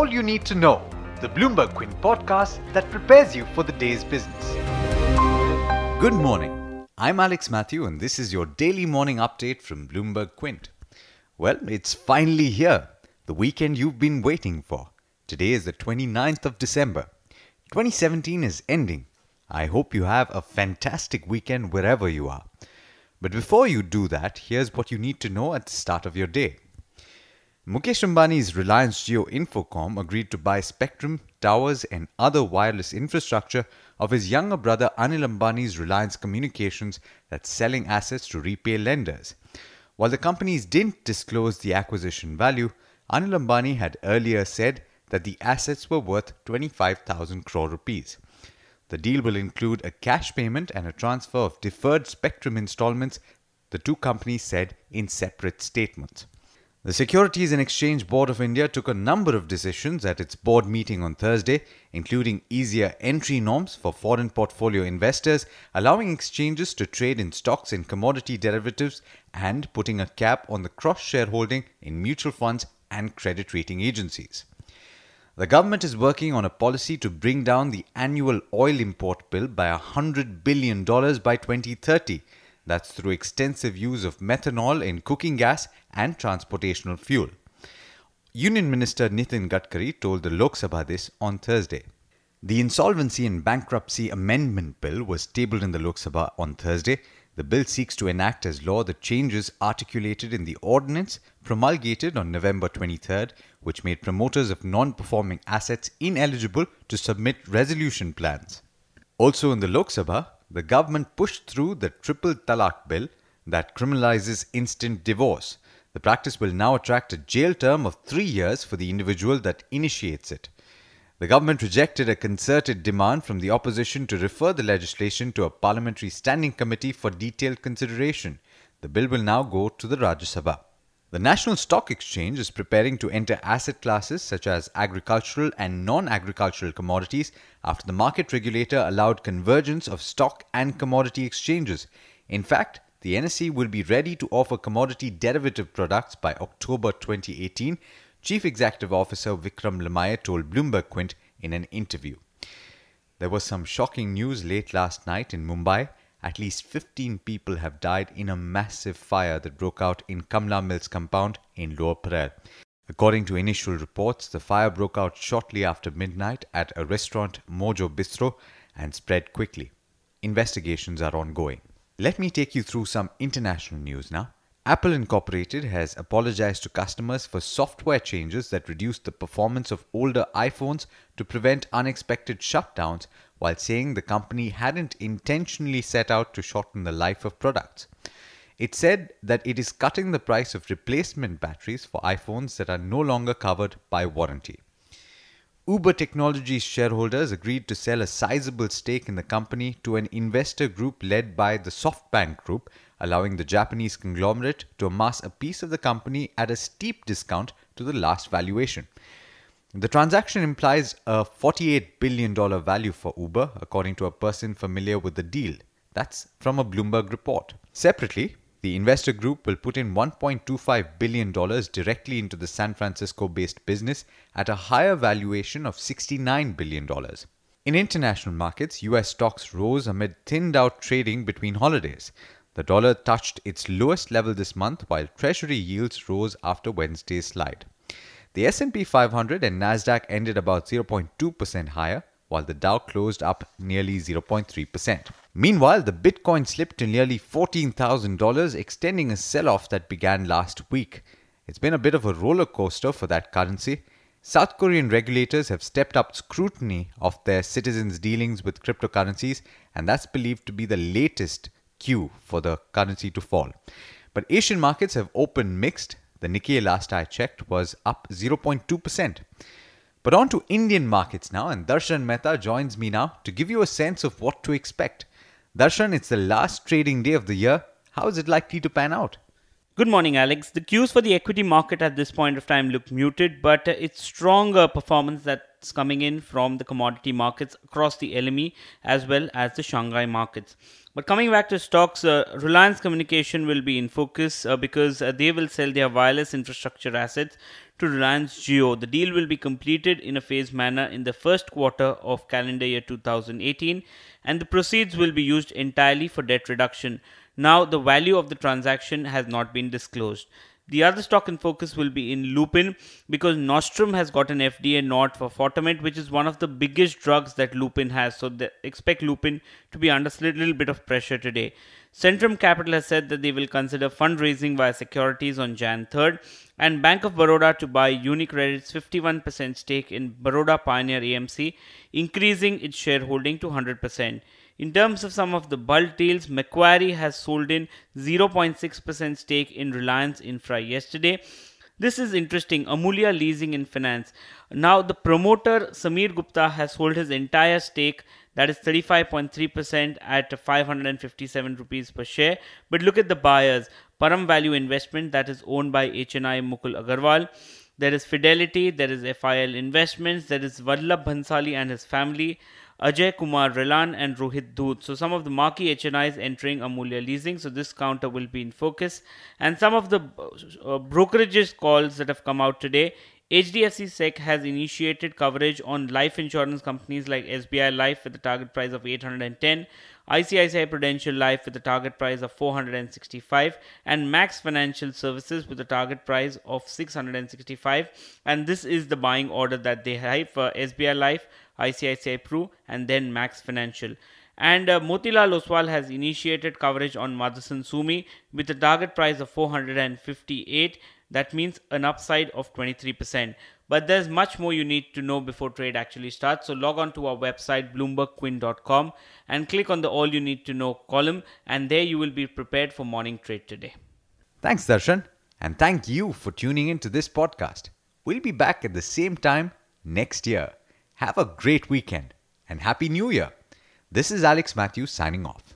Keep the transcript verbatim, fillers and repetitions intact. all you need to know, the Bloomberg Quint podcast that prepares you for the day's business. Good morning. I'm Alex Matthew and this is your daily morning update from Bloomberg Quint. Well, it's finally here, the weekend you've been waiting for. Today is the twenty-ninth of December. twenty seventeen is ending. I hope you have a fantastic weekend wherever you are. But before you do that, here's what you need to know at the start of your day. Mukesh Ambani's Reliance Jio Infocom agreed to buy spectrum, towers and other wireless infrastructure of his younger brother Anil Ambani's Reliance Communications that's selling assets to repay lenders. While the companies didn't disclose the acquisition value, Anil Ambani had earlier said that the assets were worth twenty-five thousand crore rupees. The deal will include a cash payment and a transfer of deferred spectrum installments, the two companies said in separate statements. The Securities and Exchange Board of India took a number of decisions at its board meeting on Thursday, including easier entry norms for foreign portfolio investors, allowing exchanges to trade in stocks and commodity derivatives, and putting a cap on the cross-shareholding in mutual funds and credit rating agencies. The government is working on a policy to bring down the annual oil import bill by one hundred billion dollars by twenty thirty. That's through extensive use of methanol in cooking gas and transportational fuel. Union Minister Nitin Gadkari told the Lok Sabha this on Thursday. The Insolvency and Bankruptcy Amendment Bill was tabled in the Lok Sabha on Thursday. The bill seeks to enact as law the changes articulated in the ordinance promulgated on November twenty-third, which made promoters of non-performing assets ineligible to submit resolution plans. Also in the Lok Sabha, the government pushed through the Triple Talaq Bill that criminalizes instant divorce. The practice will now attract a jail term of three years for the individual that initiates it. The government rejected a concerted demand from the opposition to refer the legislation to a parliamentary standing committee for detailed consideration. The bill will now go to the Rajya Sabha. The National Stock Exchange is preparing to enter asset classes such as agricultural and non-agricultural commodities after the market regulator allowed convergence of stock and commodity exchanges. In fact, the N S E will be ready to offer commodity derivative products by October twenty eighteen, Chief Executive Officer Vikram Limaye told Bloomberg Quint in an interview. There was some shocking news late last night in Mumbai. At least fifteen people have died in a massive fire that broke out in Kamla Mills compound in Lower Parel. According to initial reports, the fire broke out shortly after midnight at a restaurant, Mojo Bistro, and spread quickly. Investigations are ongoing. Let me take you through some international news now. Apple Incorporated has apologized to customers for software changes that reduced the performance of older iPhones to prevent unexpected shutdowns, while saying the company hadn't intentionally set out to shorten the life of products. It said that it is cutting the price of replacement batteries for iPhones that are no longer covered by warranty. Uber Technologies shareholders agreed to sell a sizable stake in the company to an investor group led by the SoftBank Group, allowing the Japanese conglomerate to amass a piece of the company at a steep discount to the last valuation. The transaction implies a forty-eight billion dollars value for Uber, according to a person familiar with the deal. That's from a Bloomberg report. Separately, the investor group will put in one point two five billion dollars directly into the San Francisco-based business at a higher valuation of sixty-nine billion dollars. In international markets, U S stocks rose amid thinned-out trading between holidays. The dollar touched its lowest level this month, while Treasury yields rose after Wednesday's slide. The S and P five hundred and Nasdaq ended about zero point two percent higher, while the Dow closed up nearly zero point three percent. Meanwhile, the Bitcoin slipped to nearly fourteen thousand dollars, extending a sell-off that began last week. It's been a bit of a roller coaster for that currency. South Korean regulators have stepped up scrutiny of their citizens' dealings with cryptocurrencies, and that's believed to be the latest cue for the currency to fall. But Asian markets have opened mixed. The Nikkei last I checked was up zero point two percent. But on to Indian markets now, and Darshan Mehta joins me now to give you a sense of what to expect. Darshan, it's the last trading day of the year. How is it likely to pan out? Good morning, Alex. The cues for the equity market at this point of time look muted, but it's stronger performance that's coming in from the commodity markets across the L M E as well as the Shanghai markets. But coming back to stocks, uh, Reliance Communication will be in focus uh, because uh, they will sell their wireless infrastructure assets to Reliance Jio. The deal will be completed in a phased manner in the first quarter of calendar year two thousand eighteen, and the proceeds will be used entirely for debt reduction. Now, the value of the transaction has not been disclosed. The other stock in focus will be in Lupin because Nostrum has got an F D A nod for Fortamet, which is one of the biggest drugs that Lupin has. So they expect Lupin to be under a little bit of pressure today. Centrum Capital has said that they will consider fundraising via securities on January third, and Bank of Baroda to buy UniCredit's fifty-one percent stake in Baroda Pioneer A M C, increasing its shareholding to one hundred percent. In terms of some of the bulk deals, Macquarie has sold in zero point six percent stake in Reliance Infra yesterday. This is interesting. Amulya Leasing and Finance. Now, the promoter Sameer Gupta has sold his entire stake, that is thirty-five point three percent, at five hundred fifty-seven rupees per share. But look at the buyers. Param Value Investment, that is owned by H N I Mukul Agarwal. There is Fidelity, there is F I L Investments, there is Vallabh Bhansali and his family, Ajay Kumar Relan and Rohit Dhoot. So some of the marquee H N Is entering Amulya Leasing. So this counter will be in focus. And some of the uh, brokerages calls that have come out today. H D F C SEC has initiated coverage on life insurance companies like S B I Life with a target price of eight hundred ten, I C I C I Prudential Life with a target price of four hundred sixty-five, and Max Financial Services with a target price of six hundred sixty-five. And this is the buying order that they have for S B I Life, I C I C I Pru, and then Max Financial. And uh, Motilal Oswal has initiated coverage on Motherson Sumi with a target price of four hundred fifty-eight. That means an upside of twenty-three percent. But there's much more you need to know before trade actually starts. So log on to our website bloomberg quinn dot com and click on the All You Need to Know column, and there you will be prepared for morning trade today. Thanks, Darshan. And thank you for tuning in to this podcast. We'll be back at the same time next year. Have a great weekend and Happy New Year. This is Alex Matthews signing off.